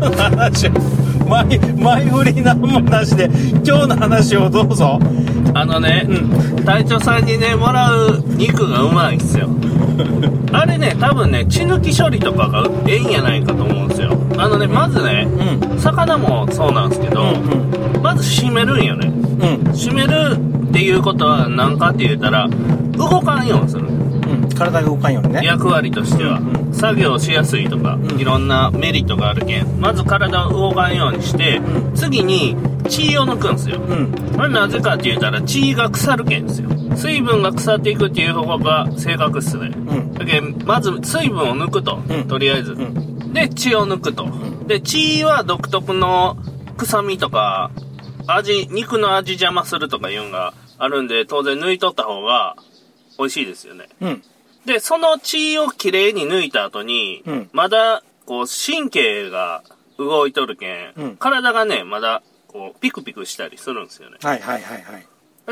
の話を前振りなんもなしで今日の話をどうぞ。あのね、うん、隊長さんにねもらう肉がうまいんすよあれね多分ね血抜き処理とかがええんやないかと思うんですよ。あのねまずね、うん、魚もそうなんですけど、うんうん、まず締めるんよね、うん、締めるっていうことは何かって言ったら動かんようにする、うん、体が動かんようにね役割としては、うんうん、作業しやすいとか、うん、いろんなメリットがあるけんまず体を動かんようにして、うん、次に血を抜くんですよ、うん、これなぜかって言ったら血が腐るけんですよ。水分が腐っていくっていう方が正確っすね、うん、だけどまず水分を抜くと、うん、とりあえず、うん、で血を抜くと、うん、で血は独特の臭みとか味肉の味邪魔するとかいうのがあるんで当然抜いとった方が美味しいですよね、うん、でその血をきれいに抜いた後に、うん、まだこう神経が動いとるけん、うん、体がねまだこうピクピクしたりするんですよね。はいはいはいは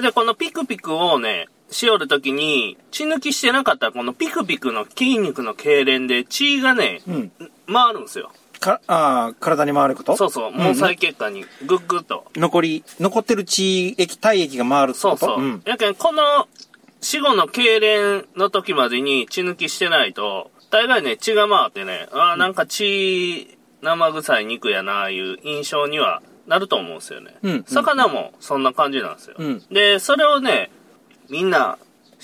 い。でこのピクピクをねしよるときに血抜きしてなかったらこのピクピクの筋肉の痙攣で血がね、うん、回るんですよ。体に回ること。そうそう、毛細血管にグッグッと、うん、残ってる血液体液が回ること。そうそう、うん、やけんこの死後の痙攣の時までに血抜きしてないと大概ね血が回ってねあなんか血生臭い肉やなあいう印象にはなると思うんですよね、うんうん、魚もそんな感じなんですよ、うん、でそれをねみんな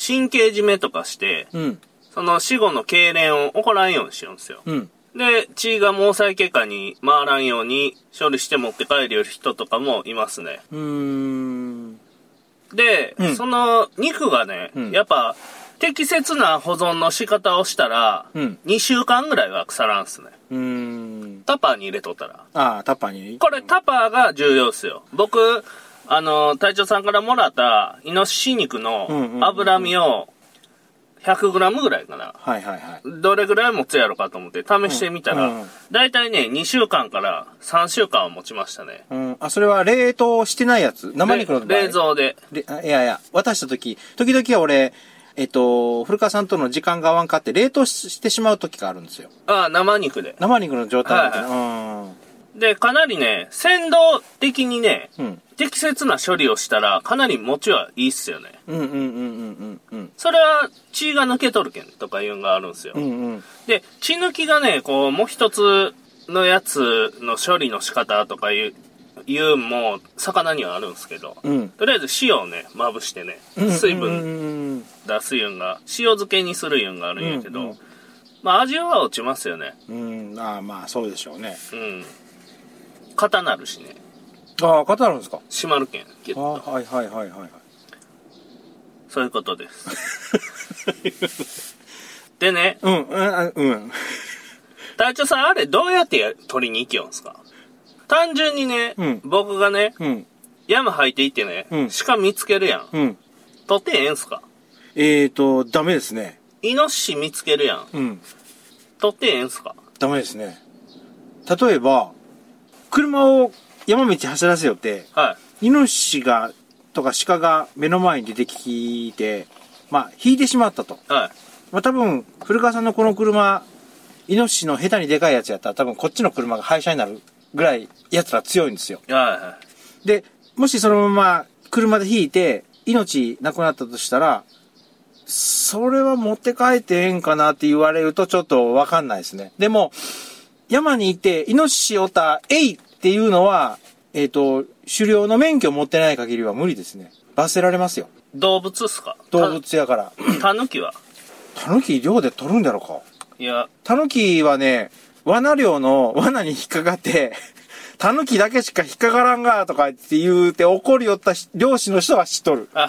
神経締めとかして、うん、その死後の痙攣を起こらんようにしようんですよ、うん、で血が毛細血管に回らんように処理して持って帰る人とかもいますね。うーんで、うん、その肉がね、うん、やっぱ適切な保存の仕方をしたら、うん、2週間ぐらいは腐らんすね。タッパーに入れとったら。ああ、タッパーに。これタッパーが重要っすよ。僕、隊長さんからもらったイノシシ肉の脂身を 100g ぐらいかな。はいはいはい。どれぐらい持つやろかと思って試してみたら、うんうん、だいたいね、2週間から3週間は持ちましたね。うん。あ、それは冷凍してないやつ？生肉の場合。冷蔵で。いやいや、渡した時、時々俺、古川さんとの時間が合わんかって冷凍してしまう時があるんですよ。ああ、生肉で。生肉の状態で、はいはい。で、かなりね、鮮度的にね、うん、適切な処理をしたら、かなり餅はいいっすよね。うんうんうんうんうんうん。それは血が抜けとるけんとかいうのがあるんですよ。うんうん。で、血抜きがね、こう、もう一つのやつの処理の仕方とかいうも魚にはあるんですけど、うん、とりあえず塩をねまぶしてね水分出すいうんが塩漬けにするいうんがあるんやけど、うんうん、まあ味は落ちますよね。うん、ああまあそうでしょうね。うん。固なるしね。ああ固なるんですか。締まるけん。ああはいはいはいはいはい。そういうことです。でね。うんうんうん。隊長さんあれどうやって取りに行きよんすか。単純にね、うん、僕がね、うん、山入っていってね、うん、鹿見つけるやん、うん、取ってええんすか？ダメですね。イノシシ見つけるやん、うん、取ってええんすか？ダメですね。例えば車を山道走らせよって、はい、イノシシがとか鹿が目の前に出てきてまあ引いてしまったと、はいまあ、多分古川さんのこの車イノシシの下手にでかいやつやったら多分こっちの車が廃車になるぐらい奴ら強いんですよ、はいはい、でもしそのまま車で引いて命なくなったとしたらそれは持って帰ってええんかなって言われるとちょっと分かんないですね。でも山にいてイノシシおったえいっていうのは狩猟の免許を持ってない限りは無理ですね。罰せられますよ。動物っすか？動物やから。タヌキは？タヌキ漁で取るんだろうか。いやタヌキはね罠漁の罠に引っかかって、タヌキだけしか引っかからんがとかって言うて怒りよった漁師の人は知っとる。あ、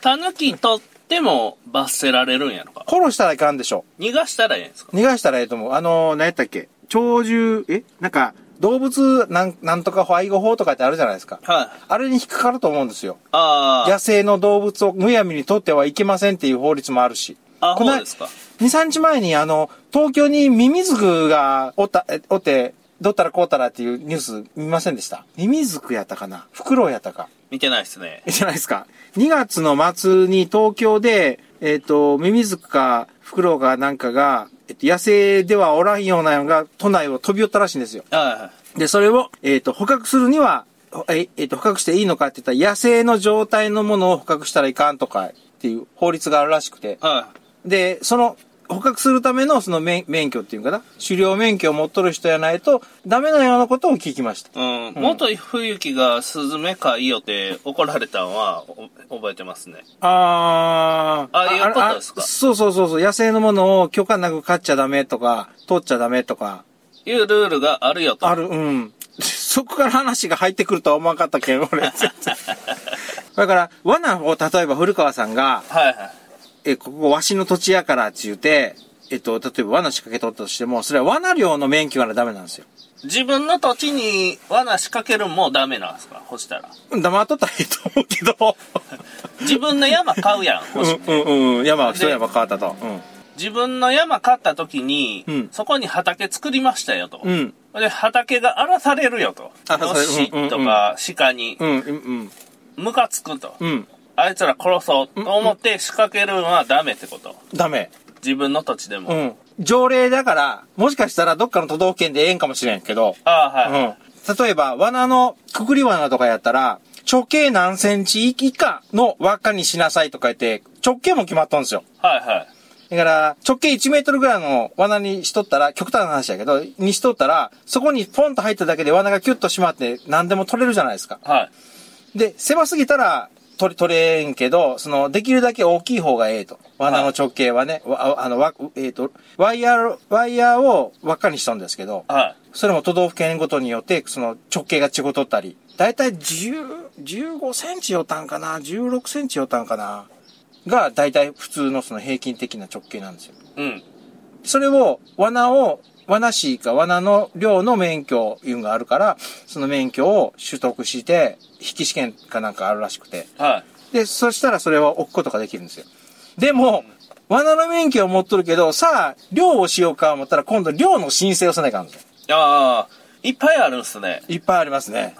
タヌキ取っても罰せられるんやろか。殺したらいかんでしょ。逃がしたらいいんですか？逃がしたらいいと思う。何やったっけ？鳥獣、なんか、動物なんとか愛護法とかってあるじゃないですか。はい。あれに引っかかると思うんですよ。ああ。野生の動物をむやみに取ってはいけませんっていう法律もあるし。あ、そうですか。2、3日前に東京にミミズクがおって、どったらこうたらっていうニュース見ませんでした？ミミズクやったかな？フクロウやったか？見てないですね。見てないですか？2月の末に東京で、ミミズクかフクロウかなんかが野生ではおらんようなのが都内を飛び寄ったらしいんですよ。で、それを、捕獲するには、捕獲していいのかって言ったら、野生の状態のものを捕獲したらいかんとかっていう法律があるらしくて。で、その、捕獲するためのその免許っていうかな、狩猟免許を持っとる人やないとダメなようなことを聞きました。うん。元冬木がスズメ飼いよって怒られたんは覚えてますね。ああいうことですか。そう。野生のものを許可なく飼っちゃダメとか、取っちゃダメとか。いうルールがあるよと。ある、うん。そこから話が入ってくるとは思わんかったけん、俺。だから、罠を例えば古川さんが、ここわしの土地やからって言って、例えば罠仕掛けとったとしても、それは罠猟の免許からダメなんですよ。自分の土地に罠仕掛けるもダメなんですか、ほしたら。黙っとったらいいと思うけど。自分の山買うやん、ほして。山、一山買ったと。うん。自分の山買った時に、そこに畑作りましたよと。うん。で、畑が荒らされるよと。荒らされる。牛とか鹿に。ムカつくと。あいつら殺そうと思って仕掛けるのはダメってこと。ダメ。自分の土地でも。条例だから、もしかしたらどっかの都道府県でええんかもしれんけど。例えば、罠の、くくり罠とかやったら、直径何センチ以下の輪っかにしなさいとか言って、直径も決まっとんですよ。だから、直径1メートルぐらいの罠にしとったら、極端な話やけど、にしとったら、そこにポンと入っただけで罠がキュッと閉まって何でも取れるじゃないですか。で、狭すぎたら、取れんけど、その、できるだけ大きい方がええと。罠の直径はね、ワイヤーを輪っかにしたんですけど、それも都道府県ごとによって、その直径が違うとったり、だいたい15センチよったんかな、16センチよったんかな、が、だいたい普通のその平均的な直径なんですよ。それを、罠師か罠の猟の免許いうのがあるから、その免許を取得して、筆記試験かなんかあるらしくて。で、そしたらそれを置くことができるんですよ。でも、罠の免許を持っとるけど、さあ、猟をしようか思ったら、今度猟の申請をさないかんの。いっぱいあるんすね。いっぱいありますね。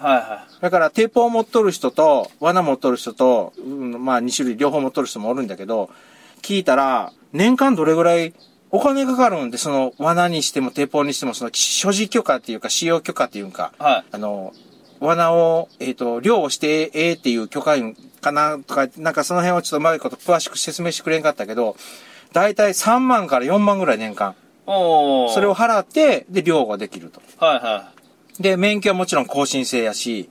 だから、鉄砲を持っとる人と、罠持っとる人と、まあ2種類両方持っとる人もおるんだけど、聞いたら、年間どれぐらい、お金かかるんで、その、罠にしても、鉄砲にしても、その、所持許可っていうか、使用許可っていうか、罠を、漁をしてええっていう許可かな、とか、なんかその辺をちょっとうまいこと詳しく説明してくれんかったけど、だいたい3万から4万ぐらい年間。それを払って、で、漁ができると。で、免許はもちろん更新制やし、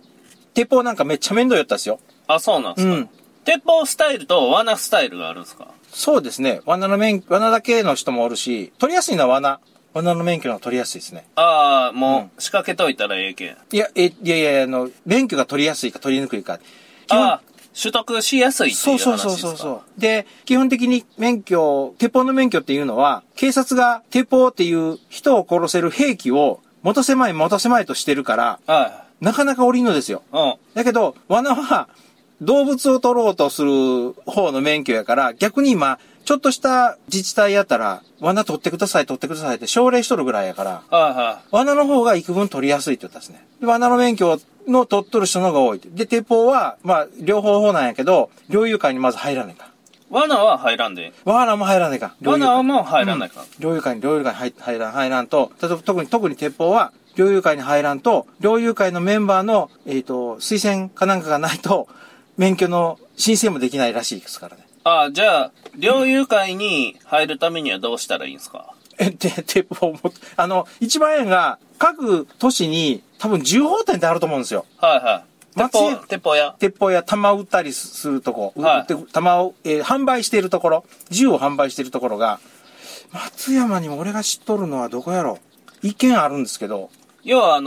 鉄砲なんかめっちゃ面倒やったんですよ。そうなんですか。鉄砲スタイルと罠スタイルがあるんですか？そうですね。罠だけの人もおるし、取りやすいのは罠。罠の免許の方が取りやすいですね。もう仕掛けといたらええけん。いや、免許が取りやすいか取りにくいか。取得しやすいっていう話ですか？そう。で、基本的に鉄砲の免許っていうのは、警察が鉄砲っていう人を殺せる兵器を持たせまいとしてるから、なかなかおりんのですよ。だけど、罠は、動物を取ろうとする方の免許やから、逆に今、ちょっとした自治体やったら、罠取ってくださいって奨励しとるぐらいやから、罠の方が幾分取りやすいって言ったんですね。罠の免許の取っとる人の方が多い。で、鉄砲は、まあ、両方なんやけど、猟友会にまず入らないか。罠は入らんで。罠も入らないか。罠も入らないか。猟友会に入らんと、特に鉄砲は、猟友会に入らんと、猟友会のメンバーの、推薦かなんかがないと、免許の申請もできないらしいですからね。じゃあ、猟友会に入るためにはどうしたらいいんですか？鉄砲も、一番ええのが、各都市に多分銃砲店ってあると思うんですよ。鉄砲屋、弾を売ったりするとこ、弾を、販売しているところ、銃を販売しているところが、松山にも俺が知っとるのはどこやろ？一軒あるんですけど。要は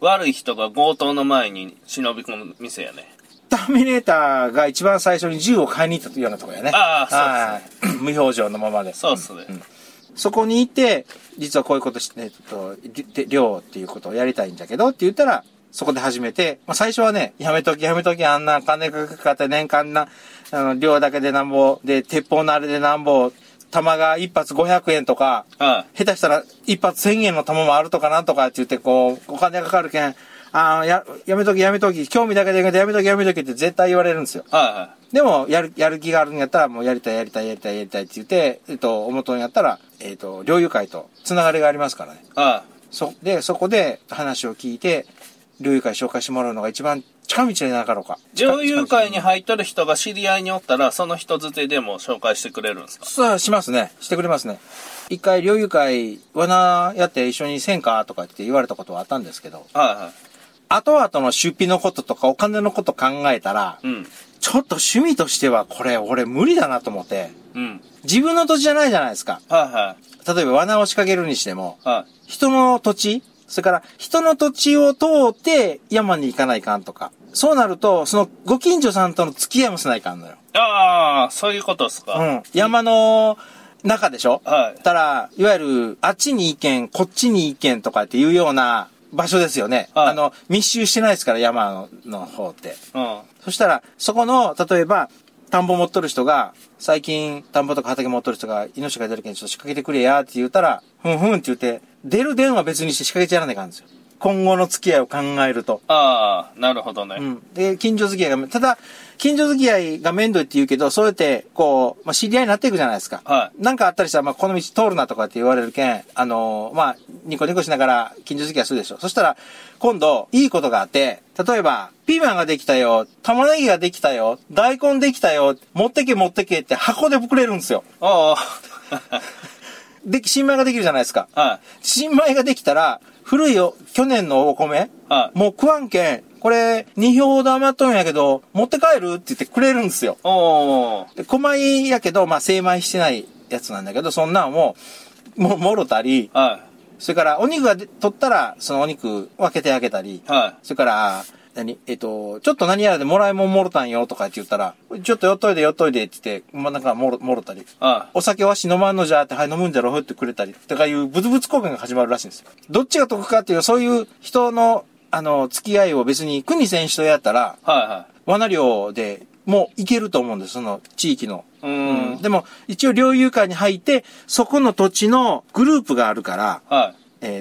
悪い人が強盗の前に忍び込む店やね。ターミネーターが一番最初に銃を買いに行ったようなところやね。そうですね。無表情のままで。そうですね。そこに行って、実はこういうことして、猟っていうことをやりたいんだけどって言ったら、そこで始めて、まあ、最初はね、やめとき、あんな金かかって年間な、猟だけでなんぼ、で、鉄砲のあれでなんぼ、弾が一発500円とか、下手したら一発1000円の弾もあるとかなんとかって言って、こう、お金がかかるけん、やめとき、興味だけでやめときって絶対言われるんですよ。はいはい。でも、やる気があるんやったら、もうやりたいって言って、表にやったら、猟友会とつながりがありますからね。はい。そこで話を聞いて、猟友会紹介してもらうのが一番近道じゃなかろうか。猟友会に入ってる人が知り合いにおったら、その人づてでも紹介してくれるんですか？そう、しますね。してくれますね。一回猟友会、罠やって一緒にせんかとかって言われたことはあったんですけど。はいはい。後々の出費のこととかお金のこと考えたら、うん、ちょっと趣味としてはこれ俺無理だなと思って、うん、自分の土地じゃないじゃないですか、はいはい、例えば罠を仕掛けるにしても、はい、人の土地、それから人の土地を通って山に行かないかんとか、そうなるとそのご近所さんとの付き合いもせないかんのよ。ああ、そういうことですか。うん、山の中でしょ、はい、たらいわゆるあっちに行けんこっちに行けんとかっていうような場所ですよね、はい。密集してないですから、山の方って。うん。そしたら、そこの、例えば、田んぼ持っとる人が、最近、田んぼとか畑持っとる人が、命が出るけんちょっと仕掛けてくれや、って言ったら、ふんふんって言って、出る電話別にして仕掛けちゃらないかんですよ。今後の付き合いを考えると。ああ、なるほどね。うん。で、近所付き合いが面倒って言うけど、そうやって、こう、まあ、知り合いになっていくじゃないですか。はい。なんかあったりしたら、まあ、この道通るなとかって言われるけん、まあ、ニコニコしながら近所付き合いするでしょ。そしたら、今度、いいことがあって、例えば、ピーマンができたよ、玉ねぎができたよ、大根できたよ、持ってけって箱でくれるんですよ。ああ。で、新米ができるじゃないですか。はい。新米ができたら、古いよ、去年のお米、はい、もう食わんけん、これ、2票ほど余っとんやけど、持って帰るって言ってくれるんですよ。おー。で、小米やけど、まあ、精米してないやつなんだけど、そんなんを、もろたり、はい。それから、お肉が取ったら、そのお肉分けてあげたり、はい。それから、ちょっと何やらでもらいもんもろたんよとかって言ったら、ちょっとよっといでって言って、まあ、なんかもろたり、ああ、お酒わし飲まんのじゃって、はい、飲むんじゃろってくれたり、とかいうブツブツ交換が始まるらしいんですよ。どっちが得かっていう、そういう人の、付き合いを別に国選手とやったら、はいはい。罠猟でもういけると思うんです、その地域の。でも、一応猟友会に入って、そこの土地のグループがあるから、はい。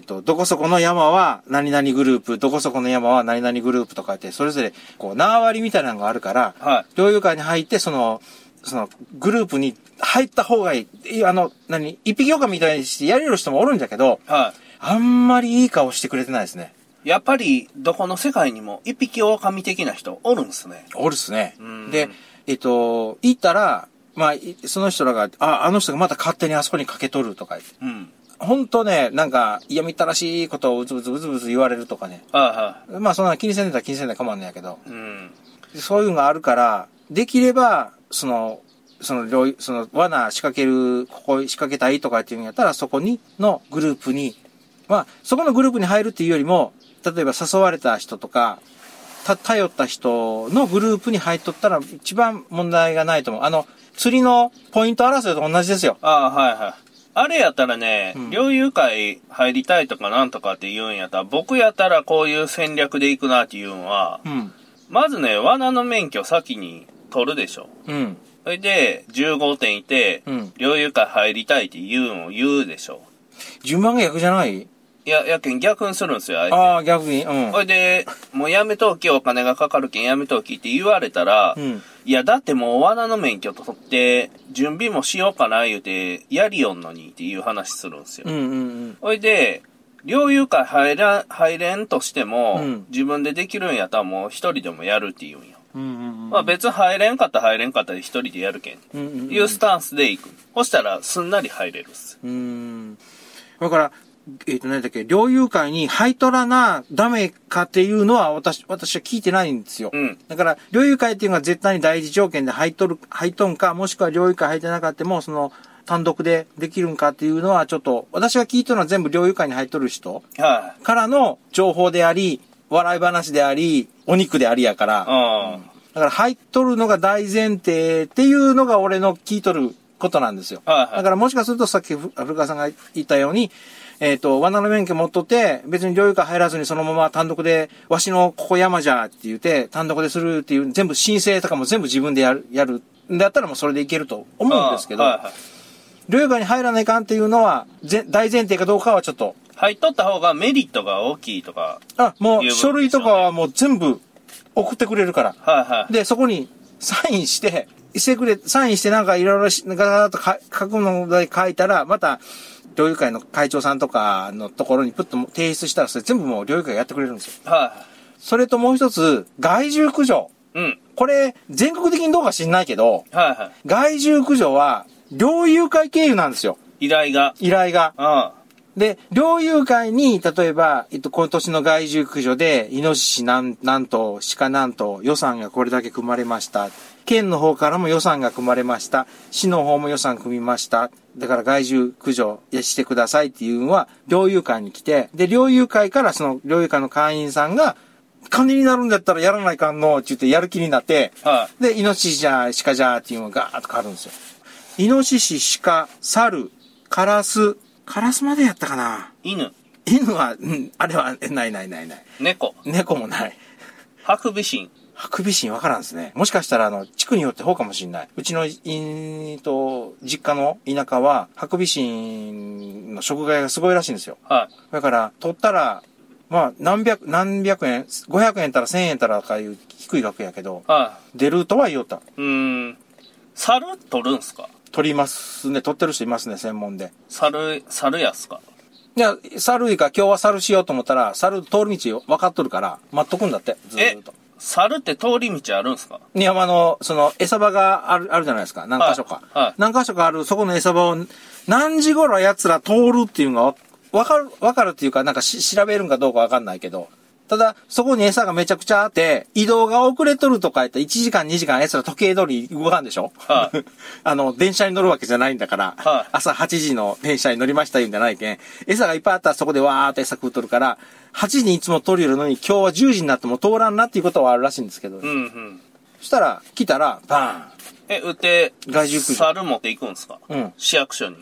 どこそこの山は何々グループ、どこそこの山は何々グループとかって、それぞれ、こう、縄張りみたいなのがあるから、はい。猟友会に入って、その、グループに入った方がいい。一匹狼みたいにしてやれる人もおるんだけど、はい。あんまりいい顔してくれてないですね。やっぱり、どこの世界にも一匹狼的な人おるんですね。おるっすね。で、行ったら、まあ、その人らが、あの人がまた勝手にあそこにかけとるとか言って。うん。ほんとね、なんか、嫌みったらしいことをうつぶつ言われるとかね。はいはい。まあ、そんな気にせんでたら構わんねやけど。うん。そういうのがあるから、できれば、その、罠仕掛ける、ここ仕掛けたいとかっていうんやったら、そこに、のグループに、まあ、そこのグループに入るっていうよりも、例えば誘われた人とか、頼った人のグループに入っとったら、一番問題がないと思う。釣りのポイント争いと同じですよ。ああ、はいはい。あれやったらね、猟友会入りたいとかなんとかって言うんやったら、僕やったらこういう戦略で行くなっていうんは、うん、まずね、罠の免許先に取るでしょ。うん。それで、15点いて、猟友会入りたいって言うでしょ。順番が逆じゃない？いや、やけん逆にするんですよ、あえて。ああ、逆に。うん。それで、もうやめとき、お金がかかるけんやめときって言われたら、うん、いや、だってもう罠の免許取って、準備もしようかな言うて、やりよんのにっていう話するんですよ。うんうんうん。それで、猟友会入れんとしても、うん、自分でできるんやったらもう一人でもやるって言うんよ。うんうんうん、まあ別に入れんかったら一人でやるけん。うんうんうん、いうスタンスで行く。そしたら、すんなり入れるっす。だから、何だっけ、猟友会に入っとらなダメかっていうのは私は聞いてないんですよ。うん、だから、猟友会っていうのは絶対に第一条件で入っとんか、もしくは猟友会入ってなかったも、その、単独でできるんかっていうのはちょっと、私が聞いとるのは全部猟友会に入っとる人からの情報であり、笑い話であり、お肉でありやから、うん、だから入っとるのが大前提っていうのが俺の聞いとることなんですよ。はいはい、だからもしかするとさっき古川さんが言ったように、罠の免許持っとって、別に猟友会入らずにそのまま単独で、わしのここ山じゃって言って、単独でするっていう、全部申請とかも全部自分でやる。だったらもうそれでいけると思うんですけど、猟友会に入らないかんっていうのは、大前提かどうかはちょっと入っとった方がメリットが大きいとか、ね。あ、もう書類とかはもう全部送ってくれるから。はいはい。で、そこにサインして、サインしてなんかいろいろガガガと書くので書いたら、また、猟友会の会長さんとかのところにプッと提出したら、それ全部もう猟友会やってくれるんですよ。はい。それともう一つ、害獣駆除。うん。これ、全国的にどうか知んないけど、はいはい。害獣駆除は、猟友会経由なんですよ。依頼が。ああ。で、猟友会に、例えば、今年の害獣駆除で、イノシシなんと、鹿なんと、予算がこれだけ組まれました。県の方からも予算が組まれました。市の方も予算組みました。だから害獣駆除してくださいっていうのは、猟友会に来て、で、猟友会からその、猟友会の会員さんが、金になるんだったらやらないかんのって言ってやる気になって、はい、で、イノシシじゃ、鹿じゃっていうのがガーッと変わるんですよ。イノシシ、鹿、猿、カラスまでやったかな。犬は、うん、あれは、ない。猫もない。ハクビシン分からんですね。もしかしたら、地区によって方かもしんない。うちの、実家の田舎は、ハクビシンの食害がすごいらしいんですよ。はい。だから、取ったら、まあ、何百円 ?500 円たら1000円たらかいう低い額やけど、はい。出るとは言おった。猿取るんすか？取りますね。取ってる人いますね、専門で。猿やっすか？いや、猿いいか、今日は猿しようと思ったら、猿通り道分かっとるから、待っとくんだって、ずーっと。猿って通り道あるんすか？いや、餌場があるじゃないですか。何箇所か。はいはい、何箇所かある、そこの餌場を、何時頃奴ら通るっていうのが分かるっていうか、なんか調べるんかどうか分かんないけど。ただ、そこに餌がめちゃくちゃあって、移動が遅れとるとか言ったら1時間2時間、やつら時計通り動かんでしょ？はい、電車に乗るわけじゃないんだから、はい、朝8時の電車に乗りました言うんじゃないけん、餌がいっぱいあったらそこでわーって餌食うとるから、8時にいつも通りよるのに、今日は10時になっても通らんなっていうことはあるらしいんですけど。うんうん。そしたら、来たら、バーン。売って、猿持っていくんですか？うん。市役所に。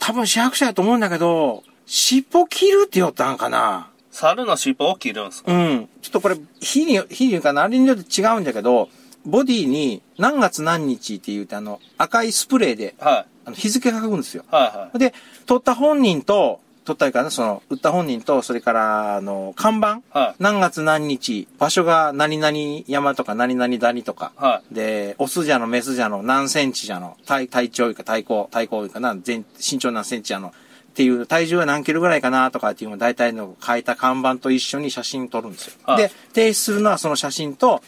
多分市役所やと思うんだけど、尻尾切るって言ったんかな？猿の尻尾を切るんですか？うん。ちょっとこれ、火にかな、あれによって違うんだけど、ボディに何月何日って言うて赤いスプレーで、はい、日付が書くんですよ。はいはい。で、売った本人と、それから、看板、はい、何月何日、場所が何々山とか何々谷とか、はい、で、オスじゃの、メスじゃの、何センチじゃの、体長いか、体高いかな、身長何センチやの、っていう、体重は何キロぐらいかなとかっていうのを大体の書いた看板と一緒に写真撮るんですよ。はい、で、提出するのはその写真と、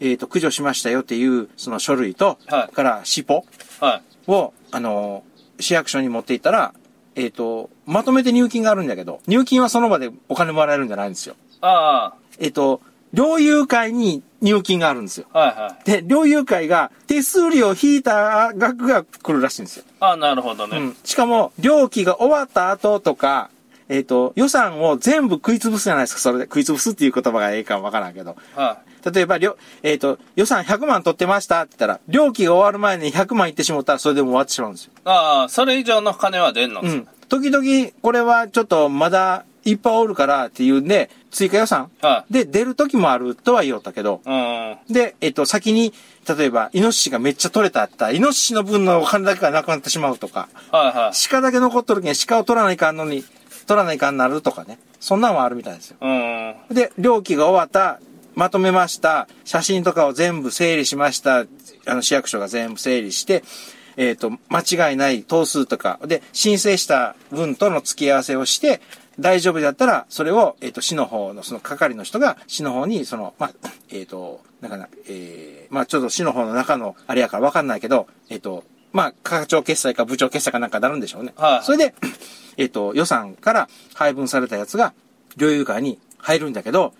駆除しましたよっていう、その書類と、はい、から、尻尾を、市役所に持っていったら、まとめて入金があるんだけど、入金はその場でお金もらえるんじゃないんですよ。ああ。猟友会に入金があるんですよ。はいはい。で、猟友会が手数料を引いた額が来るらしいんですよ。ああ、なるほどね。うん。しかも、猟期が終わった後とか、予算を全部食い潰すじゃないですか、それで。食い潰すっていう言葉がええかわからんけど。はい。例えば、予算100万取ってましたって言ったら、猟期が終わる前に100万いってしまったら、それでも終わってしまうんですよ。ああ、それ以上の金は出んのですか？うん。時々、これはちょっとまだ、いっぱいおるからっていうんで、追加予算、はい、で出る時もあるとは言おったけど、うん、で、先に、例えば、イノシシがめっちゃ取れたった、イノシシの分のお金だけがなくなってしまうとか、はいはい、鹿だけ残っとるけん、鹿を取らないかんなるとかね、そんなんはあるみたいですよ。うん、で、漁期が終わった、まとめました、写真とかを全部整理しました、市役所が全部整理して、間違いない頭数とか、で、申請した分との付き合わせをして、大丈夫だったら、それを、市の方の、その係の人が、市の方に、ちょっと市の方の中の、あれやからわかんないけど、課長決裁か部長決裁かなんかなるんでしょうね。はい。それで、予算から配分されたやつが、猟友会に入るんだけど、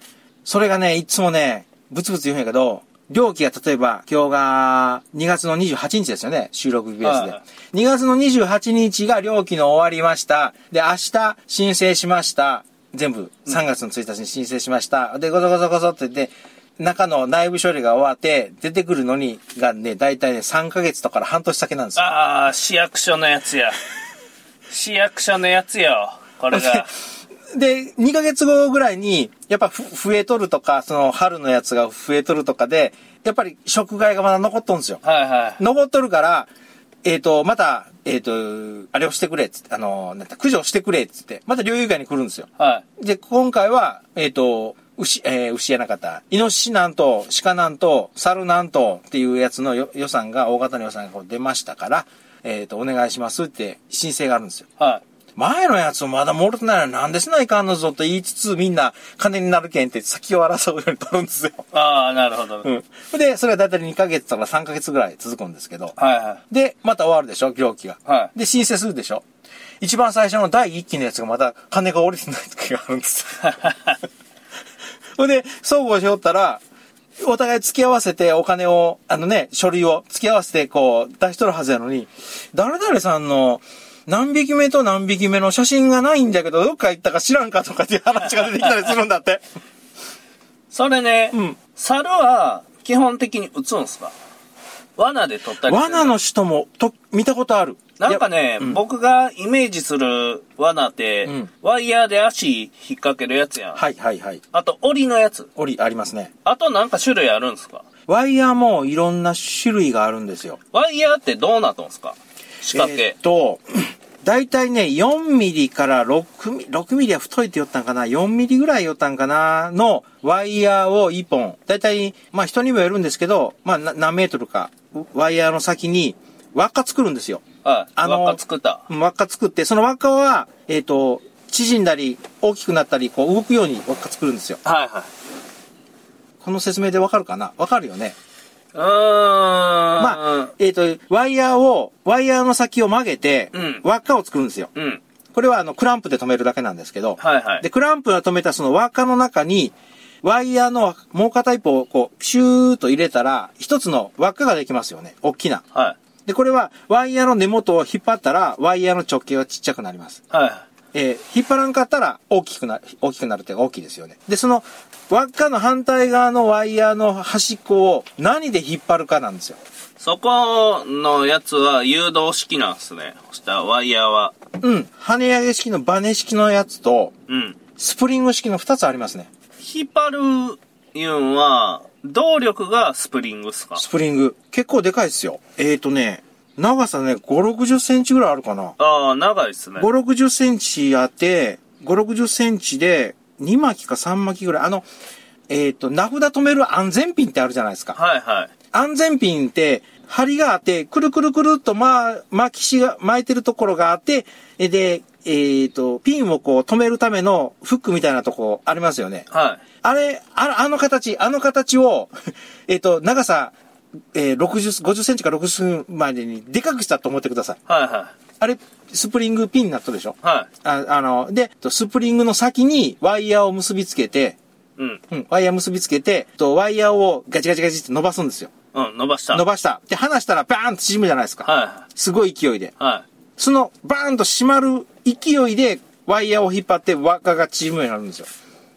それがね、いつもね、ブツブツ言うんやけど、猟期が例えば、今日が2月の28日ですよね、収録日ベースで。2月の28日が猟期の終わりました。で、明日申請しました。全部3月の1日に申請しました。で、ゴソゴソって言って、中の内部処理が終わって、出てくるのに、がね、だいたいね、3ヶ月とか半年先なんですよ。ああ、市役所のやつよ。これが。で、2ヶ月後ぐらいに、やっぱ増えとるとか、その春のやつが増えとるとかで、やっぱり食害がまだ残っとるんですよ。はいはい。残っとるから、また、あれをしてくれっつって、駆除してくれっつって、また猟友会に来るんですよ。はい。で、今回は、牛やなかった。イノシシなんと、鹿なんと、猿なんとっていうやつの予算が、大型の予算が出ましたから、お願いしますって申請があるんですよ。はい。前のやつをまだもろてないのになんでしないかんのぞと言いつつ、みんな金になるけんって先を争うように取るんですよ。ああ、なるほど。うん。で、それはだいたい2ヶ月から3ヶ月ぐらい続くんですけど。はいはい。で、また終わるでしょ、病気が。はい。で、申請するでしょ。一番最初の第1期のやつがまた金が降りてない時があるんですよ。ほんで、相互しよったら、お互い付き合わせてお金を、書類を付き合わせてこう出しとるはずやのに、誰々さんの、何匹目と何匹目の写真がないんだけど、どっか行ったか知らんかとかっていう話が出てきたりするんだって。それね、うん、猿は基本的に撃つんすか？罠で撮ったりする。罠の人も見たことある。なんかね、うん、僕がイメージする罠って、うん、ワイヤーで足引っ掛けるやつやん。はいはいはい。あと、檻のやつ。檻ありますね。あとなんか種類あるんすか？ワイヤーもいろんな種類があるんですよ。ワイヤーってどうなっとんすか？仕掛け。だいたいね、4ミリから6ミリ、6ミリは太いって言ったんかな、4ミリぐらい言ったんかな、のワイヤーを1本。だいたい、まあ人にもよるんですけど、まあ何メートルか、ワイヤーの先に輪っか作るんですよ。はい。輪っか作った。輪っか作って、その輪っかは、縮んだり、大きくなったり、こう動くように輪っか作るんですよ。はいはい。この説明でわかるかな？わかるよね。まあ、ワイヤーの先を曲げて、うん、輪っかを作るんですよ。うん、これはクランプで止めるだけなんですけど、はいはい、で、クランプが止めたその輪っかの中に、ワイヤーのもう片一方をこう、ピシューと入れたら、一つの輪っかができますよね。大きな。はい、で、これは、ワイヤーの根元を引っ張ったら、ワイヤーの直径はちっちゃくなります。はい、引っ張らんかったら、大きくなるっていうか大きいですよね。で、その、輪っかの反対側のワイヤーの端っこを何で引っ張るかなんですよ。そこのやつは誘導式なんですね。そしたらワイヤーは。うん。跳ね上げ式のバネ式のやつと、うん。スプリング式の2つありますね。引っ張るいうんは、動力がスプリングっすか？スプリング。結構でかいっすよ。長さね、5、60センチぐらいあるかな。ああ、長いっすね。5、60センチあって、5、60センチで、2巻きか3巻きぐらい。名札止める安全ピンってあるじゃないですか。はいはい。安全ピンって、針があって、くるくるくるっと、巻いてるところがあって、で、ピンをこう止めるためのフックみたいなとこありますよね。はい。あの形を、長さ、50センチか60センチまでにでかくしたと思ってください。はいはい。あれ、スプリングピンになったでしょ？はい。で、スプリングの先にワイヤーを結びつけて、うん。うん。ワイヤー結びつけて、ワイヤーをガチガチガチって伸ばすんですよ。うん、伸ばした。で、離したらバーンと縮むじゃないですか。はい。すごい勢いで。はい。その、バーンと締まる勢いで、ワイヤーを引っ張って輪っかが縮むようになるんですよ。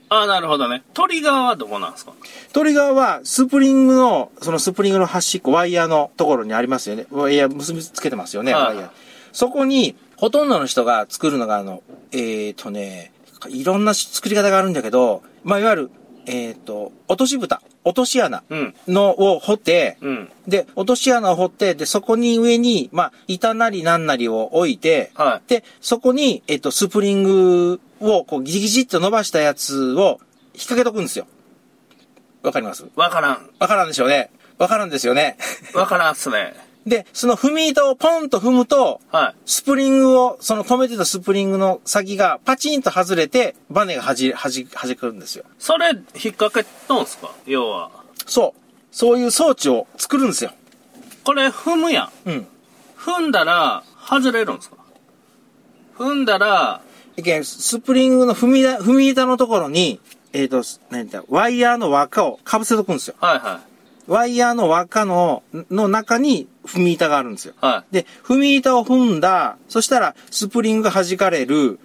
ああ、なるほどね。トリガーはどこなんですか？トリガーは、スプリングの端っこ、ワイヤーのところにありますよね。ワイヤー結びつけてますよね。はい。ワイヤーそこに、ほとんどの人が作るのが、いろんな作り方があるんだけど、まあ、いわゆる、落とし穴の、を掘って、うん、で、落とし穴を掘って、で、そこに上に、まあ、板なりなんなりを置いて、はい、で、そこに、スプリングを、こう、ギジギジっと伸ばしたやつを、引っ掛けとくんですよ。わかります？わからんですよね。わからんっすね。で、その踏み板をポンと踏むと、はい、スプリングを、その止めてたスプリングの先がパチンと外れて、バネが弾くんですよ。それ、引っ掛けとんすか？要は。そう。そういう装置を作るんですよ。これ、踏むやん。うん。踏んだら、外れるんですか？踏んだら、スプリングの踏み板のところに、ワイヤーの輪っかを被せとくんですよ。はいはい。ワイヤーの輪っかの中に踏み板があるんですよ。はい。で、踏み板を踏んだ、そしたらスプリングが弾かれる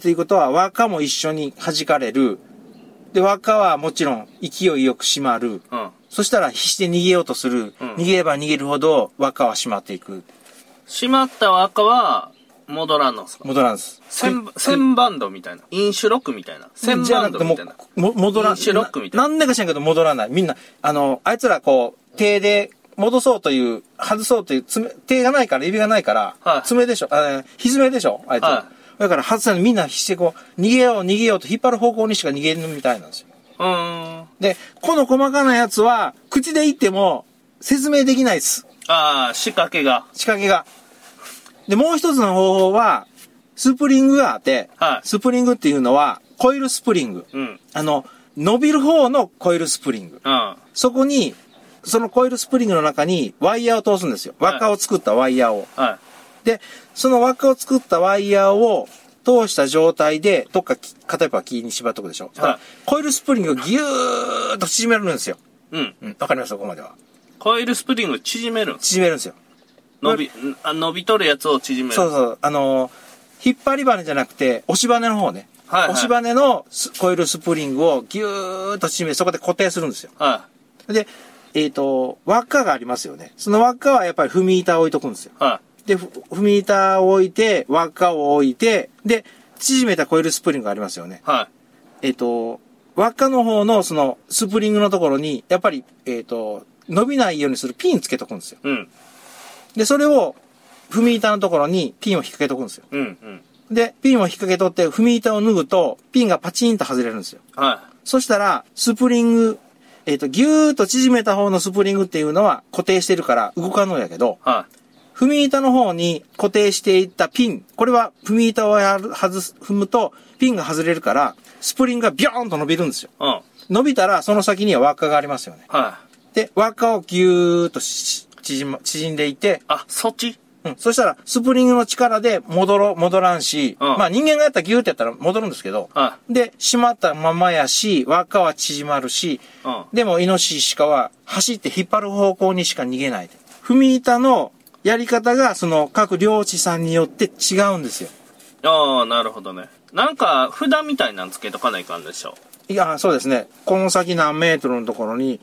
ということは輪っかも一緒に弾かれる。で、輪っかはもちろん勢いよく締まる。うん。そしたら必死で逃げようとする。うん。逃げれば逃げるほど輪っかは締まっていく。締まった輪っかは戻らんのですか？戻らんです。千バンドみたいな。インシュロックみたいな。千バンドみたいな。戻らん。インシュロックみたいな。なんでか知らんけど戻らない。みんな、あいつらこう、手で戻そうという、外そうという、手がないから、指がないから、はい、爪でしょ、ひずめでしょ、あいつ。はい、だから外さない、みんな必死でこう、逃げようと引っ張る方向にしか逃げるみたいなんですよ。で、この細かなやつは、口で言っても説明できないです。ああ、仕掛けが。仕掛けが。で、もう一つの方法は、スプリングがあって、はい、スプリングっていうのは、コイルスプリング。うん、伸びる方のコイルスプリング。うん、そこに、そのコイルスプリングの中にワイヤーを通すんですよ。輪っかを作ったワイヤーを。はい、で、その輪っかを作ったワイヤーを通した状態で、どっか片一方はキーに縛っとくでしょ。はい、コイルスプリングをギューッと縮めるんですよ。うん。うん、わかります、ここまでは。コイルスプリングを縮めるんですよ。伸びとるやつを縮める。そうそう。引っ張りバネじゃなくて、押しバネの方ね。はいはい、押しバネのコイルスプリングをギューッと縮め、そこで固定するんですよ。はい、で、輪っかがありますよね。その輪っかはやっぱり踏み板を置いとくんですよ。はい、で、踏み板を置いて、輪っかを置いて、で、縮めたコイルスプリングがありますよね。はい、輪っかの方のそのスプリングのところに、やっぱり、伸びないようにするピンつけとくんですよ。うん、で、それを、踏み板のところにピンを引っ掛けとくんですよ。うんうん、で、ピンを引っ掛けとって、踏み板を脱ぐと、ピンがパチンと外れるんですよ。はい、そしたら、スプリング、ぎゅーっと縮めた方のスプリングっていうのは固定してるから動かんのやけど、はい、踏み板の方に固定していったピン、これは踏み板を踏むと、ピンが外れるから、スプリングがビョーンと伸びるんですよ。うん、伸びたら、その先には輪っかがありますよね。はい、で、輪っかをぎゅーっと縮んでいって、あ、そっち？うん、そしたら、スプリングの力で戻らんし、うん、まあ人間がやったらギューってやったら戻るんですけど、うん、で、閉まったままやし、輪っかは縮まるし、うん、でもイノシシカは走って引っ張る方向にしか逃げないで。踏み板のやり方が、その各漁師さんによって違うんですよ。ああ、なるほどね。なんか、札みたいなんつけとかないかんでしょう。いや、そうですね。この先何メートルのところに、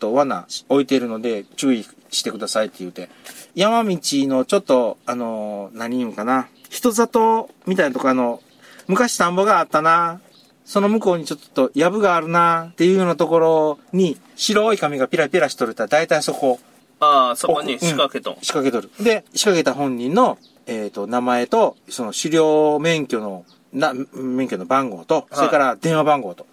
罠置いてるので、注意してくださいって言うて。山道のちょっと、何言うんかな。人里みたいなとこ、昔田んぼがあったな。その向こうにちょっと藪があるなっていうようなところに、白い紙がピラピラしとるたら、だいたいそこ。ああ、そこに仕掛けと、うん。仕掛けとる。で、仕掛けた本人の、名前と、その狩猟免許の番号と、それから電話番号と、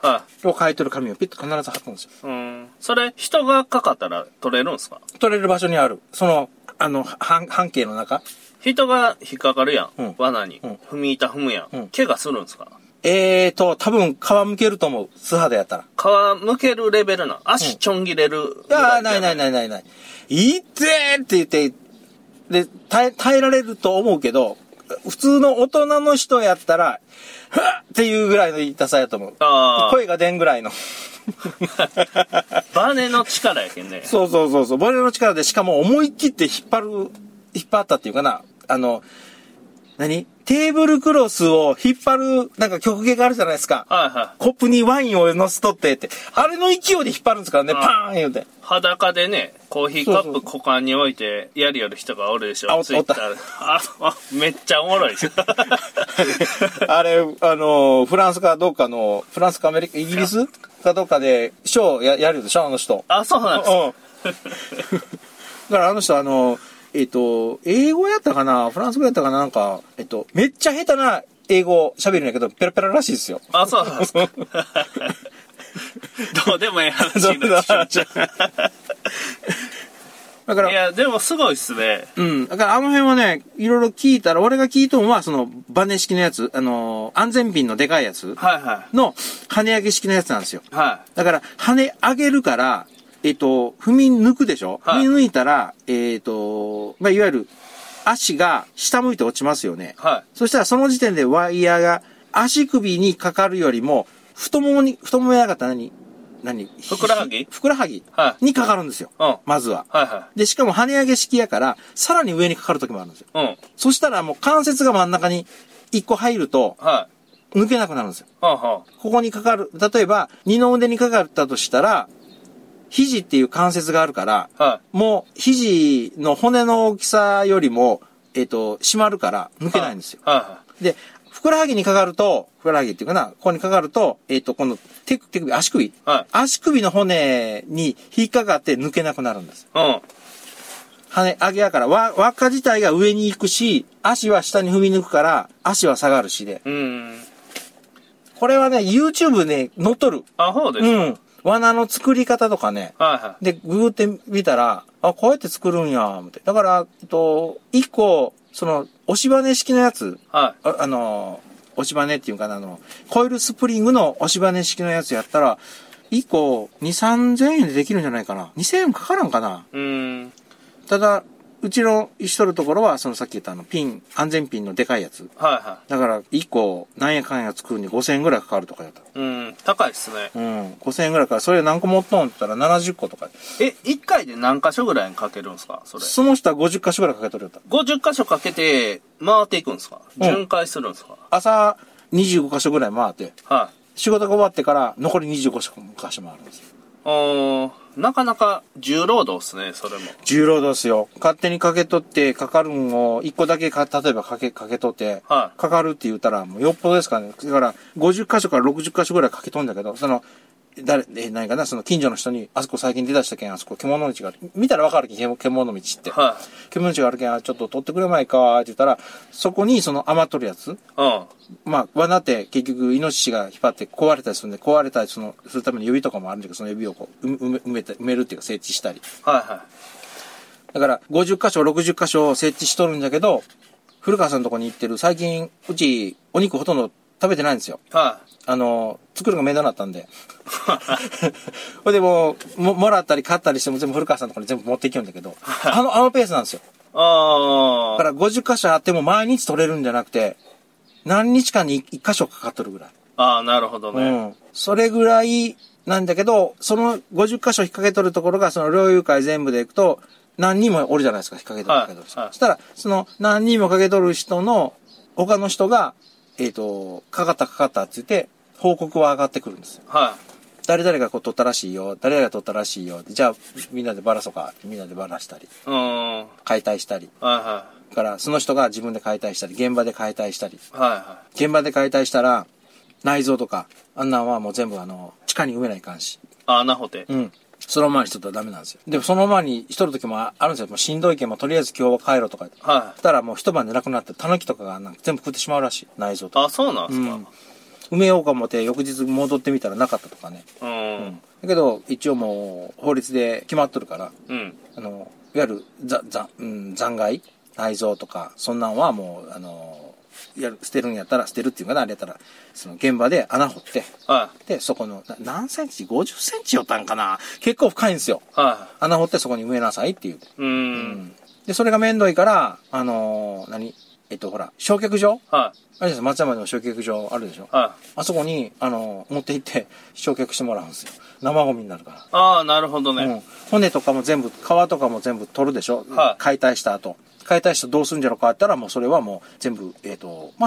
を書いてる紙をピッと必ず貼ったんですよ。それ、人がかかったら取れるんですか？取れる場所にある。その、半径の中。人が引っかかるやん。うん、罠に。うん、踏み板踏むやん。うん、怪我するんですか？多分、皮むけると思う。素肌やったら。皮むけるレベルな。足ちょん切れる。ない。いってーって言って、で、耐えられると思うけど、普通の大人の人やったら、ふわっていうぐらいの痛さやと思う。声が出んぐらいの。バネの力やけんね。そう。バネの力で、しかも思い切って引っ張ったっていうかな。テーブルクロスを引っ張る、なんか曲芸があるじゃないですか。はい、コップにワインを乗せとってって。あれの勢いで引っ張るんですからね、パーン言うて。裸でね、コーヒーカップ股間に置いてやりよる人がおるでしょ。そうそうそう、ツイッターで。めっちゃおもろいです。あれ、フランスかアメリカ、イギリスかどっかでショーやるでしょ、あの人。あ、そうなんです。うん。だからあの人、英語やったかな、フランス語やったかな、なんか、めっちゃ下手な英語喋るんやけど、ペラペラらしいですよ。あ、そうなんですか。どうでもいい話になっちゃう。だから、いや、でもすごいっすね。うん。だからあの辺はね、いろいろ聞いたら、俺が聞いたのは、その、バネ式のやつ、安全ピンのでかいやつの、跳ね上げ式のやつなんですよ。はい。だから、跳ね上げるから、踏み抜くでしょ、はい、踏み抜いたら、まあ、いわゆる、足が下向いて落ちますよね。はい。そしたらその時点でワイヤーが足首にかかるよりも、太ももやがったらふくらはぎ？ふくらはぎにかかるんですよ。うん。まずは。で、しかも跳ね上げ式やから、さらに上にかかる時もあるんですよ。うん。そしたらもう関節が真ん中に一個入ると、抜けなくなるんですよ。ここにかかる、例えば、二の腕にかかったとしたら、肘っていう関節があるから、もう肘の骨の大きさよりも、締まるから抜けないんですよ。で、ふくらはぎにかかると、ふくらはぎっていうかな、ここにかかると、この手首、足首の骨に引っかかって抜けなくなるんです。上げやから、輪っか自体が上に行くし、足は下に踏み抜くから、足は下がるしで。うん。これはね、YouTube ね、載っとる。あ、そうですか。うん。罠の作り方とかね。はいはい。で、ググってみたら、あ、こうやって作るんや、みたいな。だから、一個、押しバネ式のやつ。はい。押しバネっていうかな、コイルスプリングの押しバネ式のやつやったら、1個2,000〜3,000円でできるんじゃないかな。2,000円かからんかな。ただ、うちのしとるところは、さっき言ったピン、安全ピンのでかいやつ。はいはい。だから、1個、何円かんや作るに5,000円ぐらいかかるとかやった。高いっすね。5,000円ぐらいから、それ何個持っとんって言ったら70個とか。え、1回で何箇所ぐらいにかけるんすかそれ。その人は50箇所ぐらいかけとるやった。50箇所かけて、回っていくんすか巡回するんすか朝、25箇所ぐらい回って。はい。仕事が終わってから残り25箇所もあるんですよ。なかなか重労働ですね、それも。重労働ですよ。勝手にかけとって、かかるんを1個だけ例えばかけとって、はい、かかるって言ったら、もうよっぽどですからね。だから、50箇所から60箇所ぐらいかけとんだけど、何かな、近所の人に、あそこ最近出だしたけん、あそこ獣道がある。見たらわかるけん、獣道って。はい。獣道があるけん、ちょっと取ってくれまいか、って言ったら、そこに余っとるやつ。まあ、罠って結局、イノシシが引っ張って壊れたりするんで、壊れたりするための指とかもあるんだけど、その指をこう、埋めるっていうか、設置したり。はいはい。だから、50箇所、60箇所設置しとるんだけど、古川さんのとこに行ってる、最近、うち、お肉ほとんど食べてないんですよ。はい。作るのが面倒だったんで。これでもらったり買ったりしても全部古川さんのところに全部持っていきよんだけど、あのペースなんですよ。ああ。だから50箇所あっても毎日取れるんじゃなくて、何日間に1箇所かかっとるぐらい。ああ、なるほどね。それぐらいなんだけど、その50箇所引っ掛けとるところが、猟友会全部でいくと、何人もおるじゃないですか、引っ掛けとる人。そしたら、何人も掛けとる人の、他の人が、かかったって言って、報告は上がってくるんですよ。はい。誰々がこう取ったらしいよ、誰々が取ったらしいよ、じゃあみんなでバラそうか、みんなでバラしたり、解体したり、はいはい。からその人が自分で解体したり、現場で解体したり、はいはい。現場で解体したら内臓とかあんなんはもう全部地下に埋めないかんし。穴掘って。うん。そのままにしとったらダメなんですよ。でもそのままにしとる時もあるんですよ。もうしんどいけん、とりあえず今日は帰ろうとか言って。はい。したらもう一晩でなくなって、タヌキとかがなんか全部食ってしまうらしい、内臓とか。あ、そうなんですか。埋めようか思って、翌日戻ってみたらなかったとかね。だけど、一応もう、法律で決まっとるから、いわゆる残骸、内臓とか、そんなんはもう、捨てるんやったら、捨てるっていうかな、あれやったら、現場で穴掘って、で、そこの、何センチ ?50 センチよったんかな、結構深いんですよ。穴掘ってそこに埋めなさいっていう。で、それが面倒いから、焼却場、あれです、松山でも焼却場あるでしょ、あそこに、持って行って、焼却してもらうんですよ。生ゴミになるから。ああ、なるほどね、骨とかも全部、皮とかも全部取るでしょ、解体した後。解体したらどうするんじゃろうかって言ったら、もうそれはもう全部、生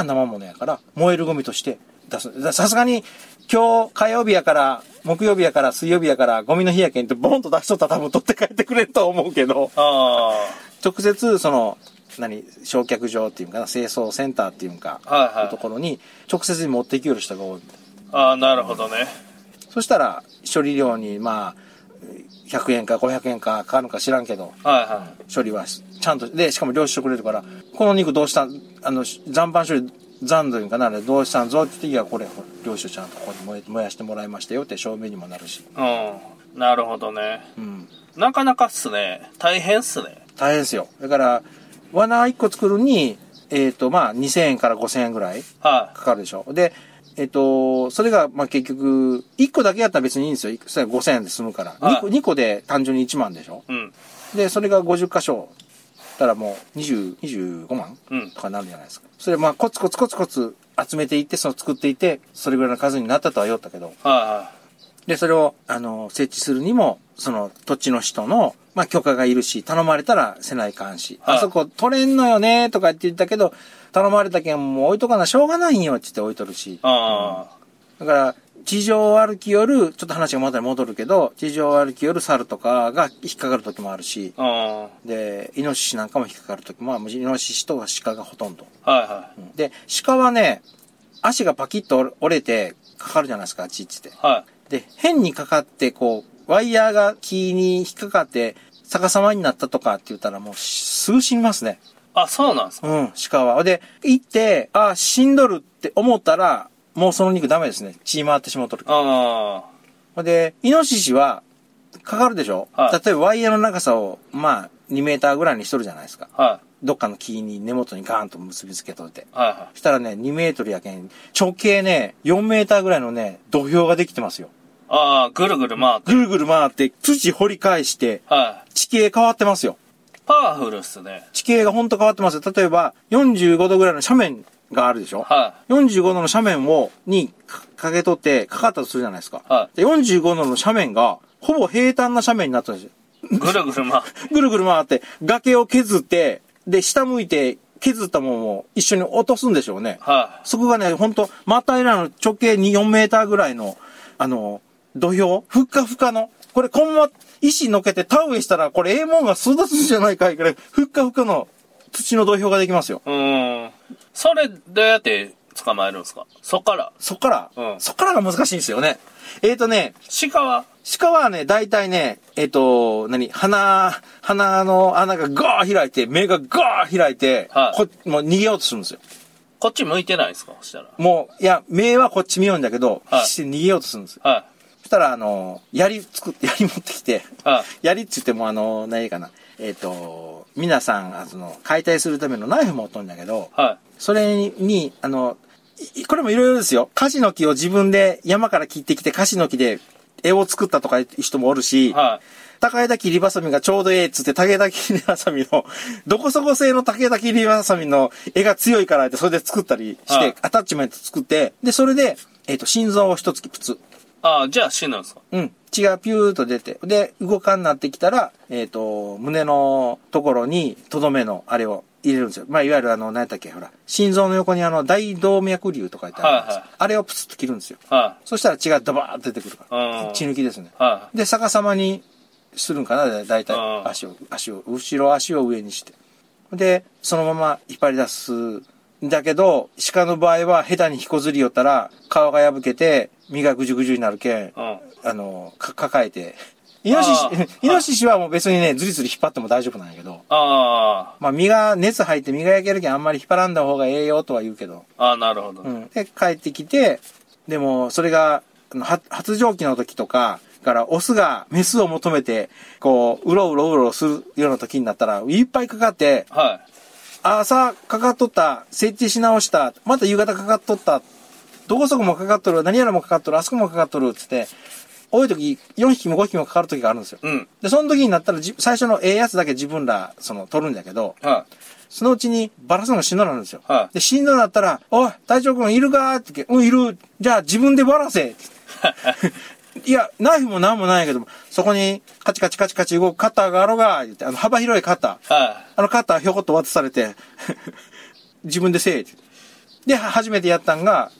物やから、燃えるゴミとして出す。さすがに、今日火曜日やから、木曜日やから、水曜日やから、ゴミの日やけんって、ボンと出しとったら多分取って帰ってくれると思うけど、直接、焼却場っていうかな、清掃センターっていうか、のところに直接に持っていくような人が多いみたいな。ああ、なるほどね。そしたら、処理量に、100円か500円かかかるか知らんけど、処理はちゃんと、で、しかも領収書くれるから、この肉どうしたん、残飯処理、残土いうかな、あれどうしたんぞって時は、これ、領収書ちゃんとここに燃やしてもらいましたよって証明にもなるし。なるほどね。なかなかっすね。大変っすね。大変ですよ。だから、罠1個作るに、2,000円から5,000円ぐらいかかるでしょ。で、それが、結局、1個だけやったら別にいいんですよ。それが5,000円で済むから。2個で単純に1万でしょ。で、それが50箇所、たらもう25万とかなるじゃないですか。それ、コツコツコツコツ集めていって、作っていって、それぐらいの数になったとは言ったけど。で、それを、設置するにも、土地の人の、許可がいるし、頼まれたらせないかんし、あそこ取れんのよね、とかって言ったけど、頼まれたけんもう置いとかな、しょうがないんよ、って言って置いとるし。だから、地上歩きよる、ちょっと話がまた戻るけど、地上歩きよる猿とかが引っかかる時もあるし、で、イノシシなんかも引っかかる時も、イノシシと鹿がほとんど。で、鹿はね、足がパキッと折れてかかるじゃないですか、あっち行って。で、変にかかって、こう、ワイヤーが木に引っかかって、逆さまになったとかって言ったらもうすぐ死にますね。あ、そうなんですか。うん、鹿は。で、行って、あ、死んどるって思ったら、もうその肉ダメですね。血回ってしまうとる。ああ。で、イノシシは、かかるでしょ、はい、例えばワイヤーの長さを、まあ、2メーターぐらいにしとるじゃないですか。はい。どっかの木に根元にガーンと結びつけといて。はいはい。したらね、2メートルやけん、直径ね、4メーターぐらいのね、土俵ができてますよ。ああ、ぐるぐる回って。ぐるぐる回って、土掘り返して、はい。地形変わってますよ。パワフルっすね。地形がほんと変わってます。例えば、45度ぐらいの斜面があるでしょ、はい、45度の斜面を、にかけとって、かかったとするじゃないですか。はい、で45度の斜面が、ほぼ平坦な斜面になったんですよ。ぐるぐる回ぐるぐる回って、崖を削って、で、下向いて、削ったものを一緒に落とすんでしょうね。はい、そこがね、ほんと、またいらの直径2、4メーターぐらいの、土俵ふっかふかの。これ、こんま、石のけて田植えしたら、これ、ええもんが育つんじゃないかいくらい、ふっかふかの土の土俵ができますよ。それ、どうやって捕まえるんですか？そっからが難しいんですよね。鹿はね、大体ね、鼻の穴がガー開いて、目がガー開いて、はい、もう逃げようとするんですよ。こっち向いてないですか？そしたら。もう、いや、目はこっち見ようんだけど、必死で逃げようとするんですよ。はい。そしたら槍持ってきて、槍って言っても何かな、皆さん解体するためのナイフ持っとるんだけど、はい、それにこれもいろいろですよ。カシの木を自分で山から切ってきてカシの木で絵を作ったとかいう人もおるし、はい、竹田切りばさみがちょうどええっつって竹田切りばさみのどこそこ製の竹田切りばさみの絵が強いからってそれで作ったりして、はい、アタッチメント作ってでそれで心臓を一つきプツ。ああ、じゃあ死ぬんですか？うん。血がピューッと出て。で、動かんなってきたら、胸のところに、とどめのあれを入れるんですよ。まあ、いわゆる何やったっけ、ほら、心臓の横に大動脈瘤とか言ってあるんです、はいはい、あれをプツッと切るんですよ。はい。そしたら血がドバーッと出てくるから。血抜きですね。はい。で、逆さまにするんかな、だいたい。後ろ足を上にして。で、そのまま引っ張り出す。だけど、鹿の場合は、下手に引こずり寄ったら、皮が破けて、身がぐじゅぐじゅになるけん、うん、抱えて。イノシシはもう別にね、ずりずり引っ張っても大丈夫なんやけど。ああ。まあ、身が、熱入って身が焼けるけん、あんまり引っ張らんだ方がええよとは言うけど。ああ、なるほど、ね。うん。で、帰ってきて、でも、それが、発情期の時とか、から、オスがメスを求めて、こう、うろうろするような時になったら、いっぱいかかって、はい。朝かかっとった、設置し直した、また夕方かかっとった、どこそこもかかっとる、何やらもかかっとる、あそこもかかっとる、つって、多い時、4匹も5匹もかかる時があるんですよ。うん、で、その時になったら、最初のええやつだけ自分ら、取るんだけど、はい、そのうちにバラすのがしんどなるんですよ。はい、で、しんどなったら、おい、隊長君いるかって言って、うん、いる。じゃあ自分でバラせ。いや、ナイフもなんもないけども、そこにカチカチカチカチ動くカッターがあろうが、言って、幅広いカッター。はい、カッターひょこっと渡されて、自分でせえって。で、初めてやったんが、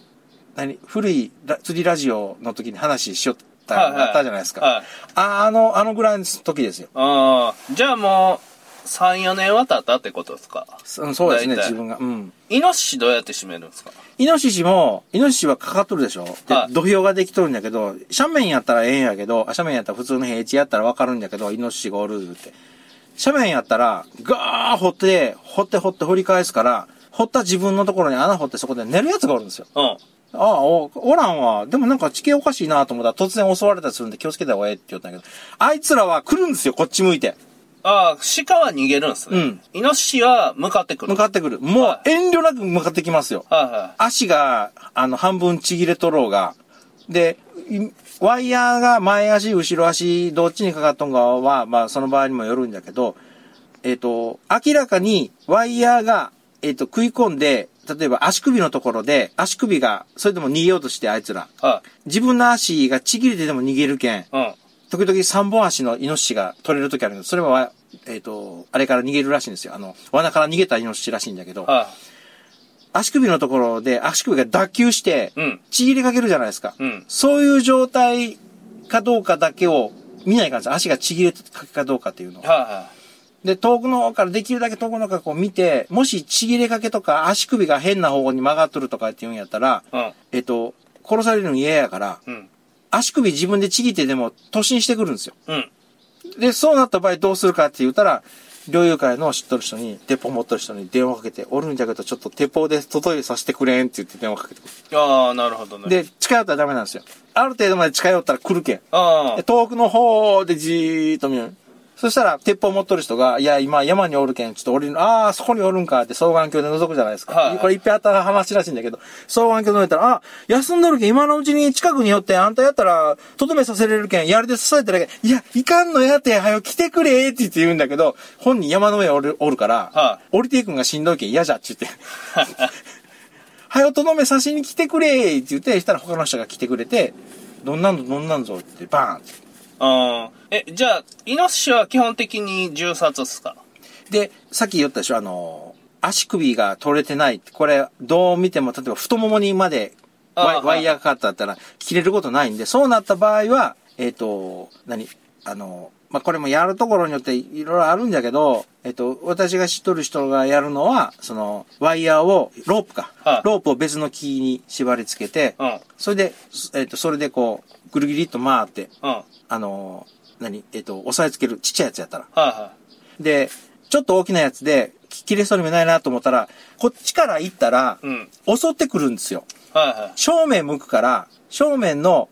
古い釣りラジオの時に話しよった、はいはい、やったじゃないですか。はい、あのぐらいの時ですよ。ああ、じゃあもう、3、4年は経ったってことですか？そうですね、自分が。うん。イノシシどうやって締めるんですか？イノシシはかかっとるでしょ、はい、で、土俵ができとるんだけど、斜面やったらええんやけど、斜面やったら普通の平地やったらわかるんだけど、イノシシがおるって。斜面やったら、ガー掘って掘り返すから、掘った自分のところに穴掘ってそこで寝るやつがおるんですよ。うん。おらんわ。でもなんか地形おかしいなと思ったら突然襲われたりするんで気をつけた方がええって言ったんだけど、あいつらは来るんですよ、こっち向いて。ああ、鹿は逃げるんですね。うん。イノシシは向かってくる。もう遠慮なく向かってきますよ。はいはい、足が、半分ちぎれとろうが。で、ワイヤーが前足、後ろ足、どっちにかかっとんかは、まあ、その場合にもよるんだけど、明らかにワイヤーが、食い込んで、例えば足首のところで、足首が、それでも逃げようとして、あいつら。はい、自分の足がちぎれてでも逃げるけん。うん。時々三本足のイノシシが取れる時あるんです。それは、あれから逃げるらしいんですよ。罠から逃げたイノシシらしいんだけど、ああ、足首のところで足首が脱臼して、ちぎりかけるじゃないですか、うん。そういう状態かどうかだけを見ないからです。足がちぎれかけかどうかっていうのを。ああ、で、遠くの方から、できるだけ遠くの方からこう見て、もしちぎれかけとか足首が変な方向に曲がっとるとかっていうんやったら、うん、殺されるの嫌やから、うん、足首自分でちぎってでも突進してくるんですよ。うん。で、そうなった場合どうするかって言ったら、猟友会の知っとる人に、鉄砲持っとる人に電話かけて、おるんじゃけど、ちょっと鉄砲で外へさせてくれんって言って電話かけてくる。ああ、なるほどね。で、近寄ったらダメなんですよ。ある程度まで近寄ったら来るけん。ああ。遠くの方でじーっと見る。そしたら、鉄砲持っとる人が、いや、今山におるけん、ちょっと降りる、ああ、そこにおるんかって双眼鏡で覗くじゃないですか。はい、これ一遍あった話らしいんだけど、双眼鏡で覗いたら、あ、休んどるけん、今のうちに近くに寄って、あんたやったら、とどめさせれるけん、槍で刺されてるけん、いや、いかんのやて、はよ来てくれって言って言うんだけど、本人山の上おるから、はい、降りていくんがしんどいけん、嫌じゃって言って。はよとどめ刺しに来てくれって言って、したら他の人が来てくれて、どんなんぞってバーンって。じゃあ、イノシシは基本的に銃殺っすか？で、さっき言ったでしょ、足首が取れてない。これ、どう見ても、例えば太ももにまでワイヤーがかかったったら、切れることないんで、そうなった場合は、これもやるところによっていろいろあるんだけど、私が知っとる人がやるのは、その、ワイヤーを、ロープを別の木に縛り付けて、うん、それでこう、ぐるぐりっと回って、うん、押さえつけるちっちゃいやつやったら。はいはい、で、ちょっと大きなやつで、切れそうにもないなと思ったら、こっちから行ったら、うん、襲ってくるんですよ。はいはい、正面向くから、正面の、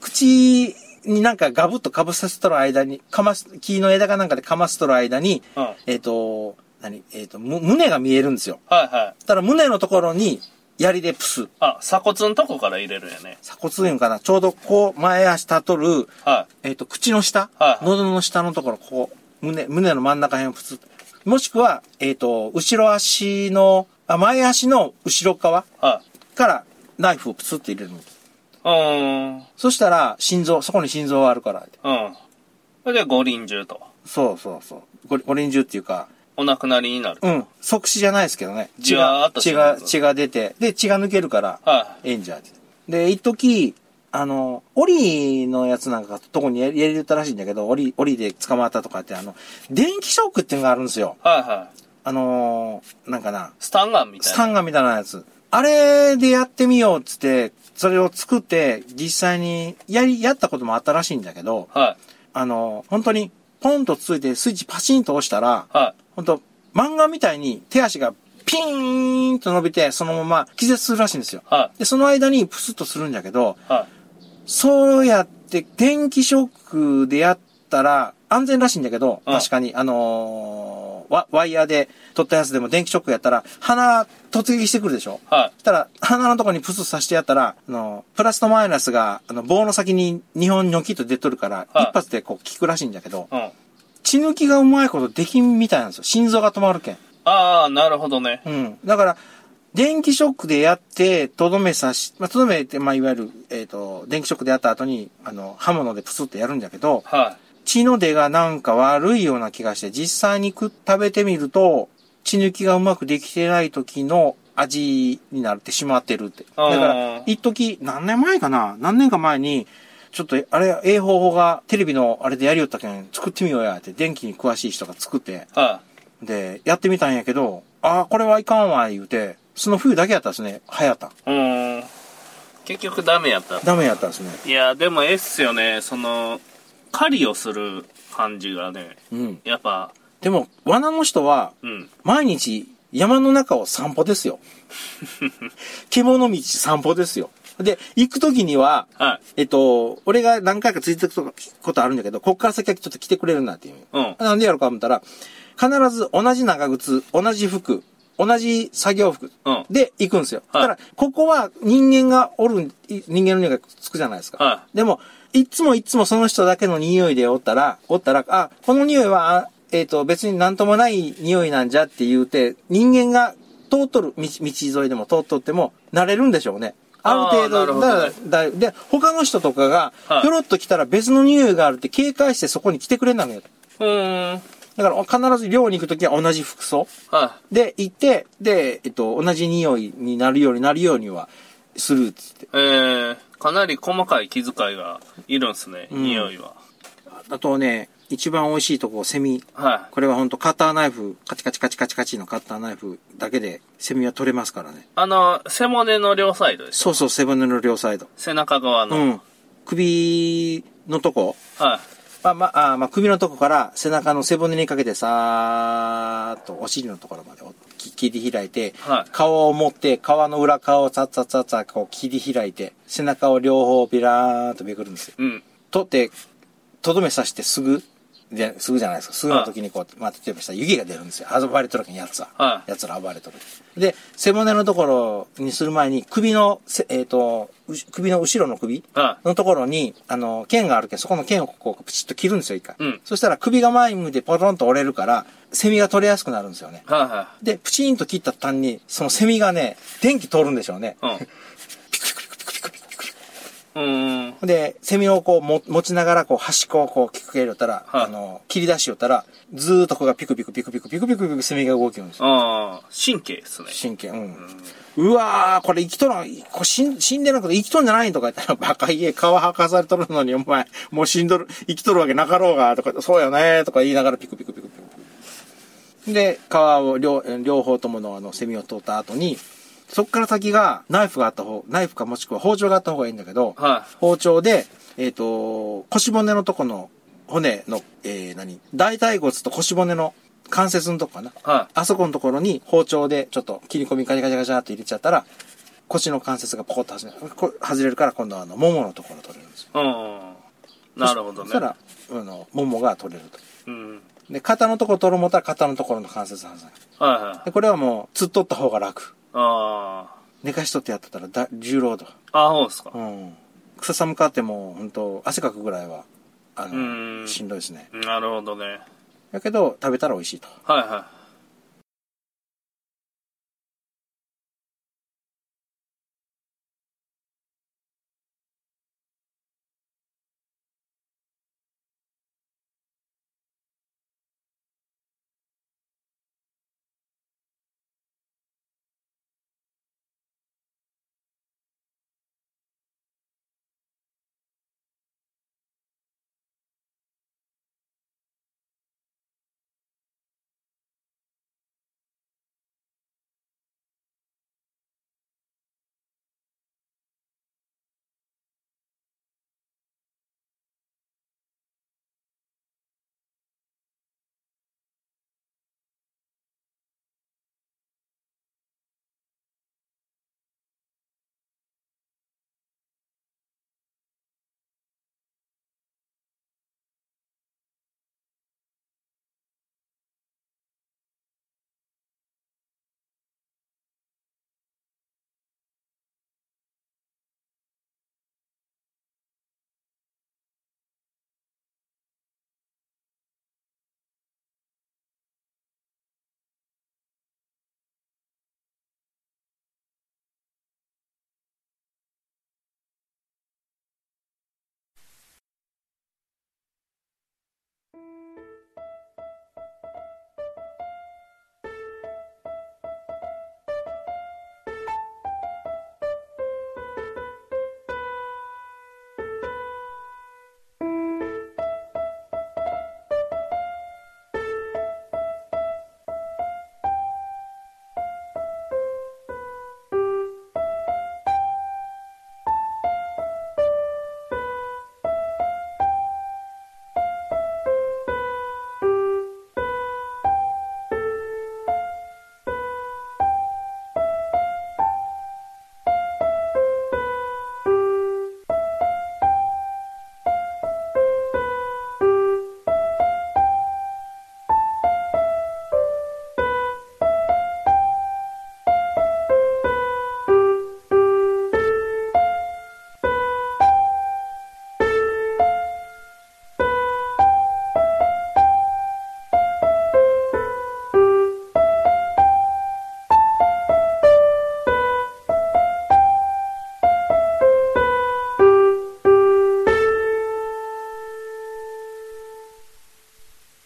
口になんかガブッとかぶさせとる間に、木の枝かなんかでかませとる間に、うん、胸が見えるんですよ。はいはい。ただ胸のところに、槍でプス。あ、鎖骨のとこから入れるよね。鎖骨いうのかな。ちょうどこう、前足たとる、はい、口の下、はいはい、喉の下のところ、こう、胸の真ん中辺をプス。もしくは、前足の後ろ側からナイフをプスって入れるの。うん。そしたら、そこに心臓があるから。うん。それで五輪銃と。そうそうそう。五輪銃っていうか、お亡くなりになる。うん。即死じゃないですけどね。血が出て、で、血が抜けるから、はい、エンジャーって。で、一時、檻のやつなんかとこに入れたらしいんだけど、檻で捕まったとかって、電気ショックっていうのがあるんですよ。はいはい。スタンガンみたいなやつ。あれでやってみようっつって、それを作って、実際にやったこともあったらしいんだけど、はい。本当に、ポンとついてスイッチパチンと押したら、はい。ほんと、漫画みたいに手足がピーンと伸びて、そのまま気絶するらしいんですよ。はい、で、その間にプスッとするんだけど、はい、そうやって電気ショックでやったら安全らしいんだけど、確かに、ワイヤーで取ったやつでも電気ショックやったら、鼻突撃してくるでしょ。はい。したら、鼻のとこにプスッさせてやったら、プラスとマイナスが、棒の先に2本ニョキッと出とるから、はい、一発でこう効くらしいんだけど、うん、血抜きがうまいことできんみたいなんですよ。心臓が止まるけん。ああ、なるほどね。うん。だから、電気ショックでやって、とどめって、いわゆる、電気ショックでやった後に、刃物でプスってやるんだけど、はい、血の出がなんか悪いような気がして、実際に食べてみると、血抜きがうまくできてない時の味になってしまってるって。だから、一時、何年か前に、ちょっと、ええ方法が、テレビのあれでやりよったけん、作ってみようや、って、電気に詳しい人が作って、はい、で、やってみたんやけど、これはいかんわ、言うて、その冬だけやったんですね、流行った。結局ダメやったんですね。いや、でもええっすよね、狩りをする感じがね、うん、やっぱ。でも、罠の人は、うん、毎日、山の中を散歩ですよ。獣道散歩ですよ。で、行くときには、はい、俺が何回かついてくことあるんだけど、こっから先はちょっと来てくれるなっていう。うん。なんでやろうか思ったら、必ず同じ長靴、同じ服、同じ作業服で行くんですよ。うん、はい、だから、ここは人間の匂いがつくじゃないですか。はい、でも、いつもその人だけの匂いでおったら、あ、この匂いは、別になんともない匂いなんじゃって言うて、人間が通っとる道沿いでも通っとっても、慣れるんでしょうね。ある程度、で、他の人とかが、ひょろっと来たら別の匂いがあるって警戒してそこに来てくれんなのよ。だから、必ず寮に行くときは同じ服装。はい、で、行って、で、同じ匂いになるようには、するっつって。かなり細かい気遣いがいるんですね、匂いは。あとね、一番美味しいとこ、セミ。はい、これはほんとカターナイフ、カチカチカチカチカチのカターナイフだけで、セミは取れますからね。背骨の両サイドです。そうそう、背骨の両サイド。背中側の。うん。首のとこ、は首のとこから背中の背骨にかけてさーっとお尻のところまで切り開いて、はい、顔を持って皮の裏側をさっさっさっさこう切り開いて背中を両方ビラーっとめくるんですよ、うん、取ってとどめさしてすぐじゃないですか、すぐの時にこう、まあ、例えばしたら湯気が出るんですよ、暴れとるけんやつら暴れとるで、背骨のところにする前に首の後ろの首のところに剣があるけんそこの剣をこうプチッと切るんですよ一回、うん、そしたら首が前に向いてポロンと折れるからセミが取れやすくなるんですよね、はいはい、でプチンと切った途端にそのセミがね電気通るんでしょうね、うんで、セミをこう持ちながら、こう、端っこをこう、キクキクやりよったら、はい、切り出しよったら、ずーっとここがピクピクピクピクピクピクピクセミが動きよるんですよ。ああ、神経ですね。神経、うん。うわー、これ生きとるの、死んでなくて生きとるんじゃないとか言ったら、バカ家、皮吐かされとるのに、お前、もう死んどる、生きとるわけなかろうが、とか、そうよね、とか言いながら、ピクピクピクピク。で、皮を両方とものセミを通った後に、そこから先がナイフかもしくは包丁があった方がいいんだけど、はい、包丁で、腰骨のとこの骨の、大腿骨と腰骨の関節のとこかな、はい、あそこのところに包丁でちょっと切り込みガチャガチャガチャって入れちゃったら、腰の関節がポコッと外れるから、今度はもものところ取れるんですよ。なるほどね。そしたら、ももが取れると。うんで、肩のところ取ろうと思ったら肩のところの関節外れる。はいはい。で、これはもう、つっとった方が楽。あ寝かしとってやってたら重労働。ああ、そうですか。うん。草寒かっても、ほんと、汗かくぐらいは、しんどいですね。なるほどね。だけど、食べたら美味しいと。はいはい。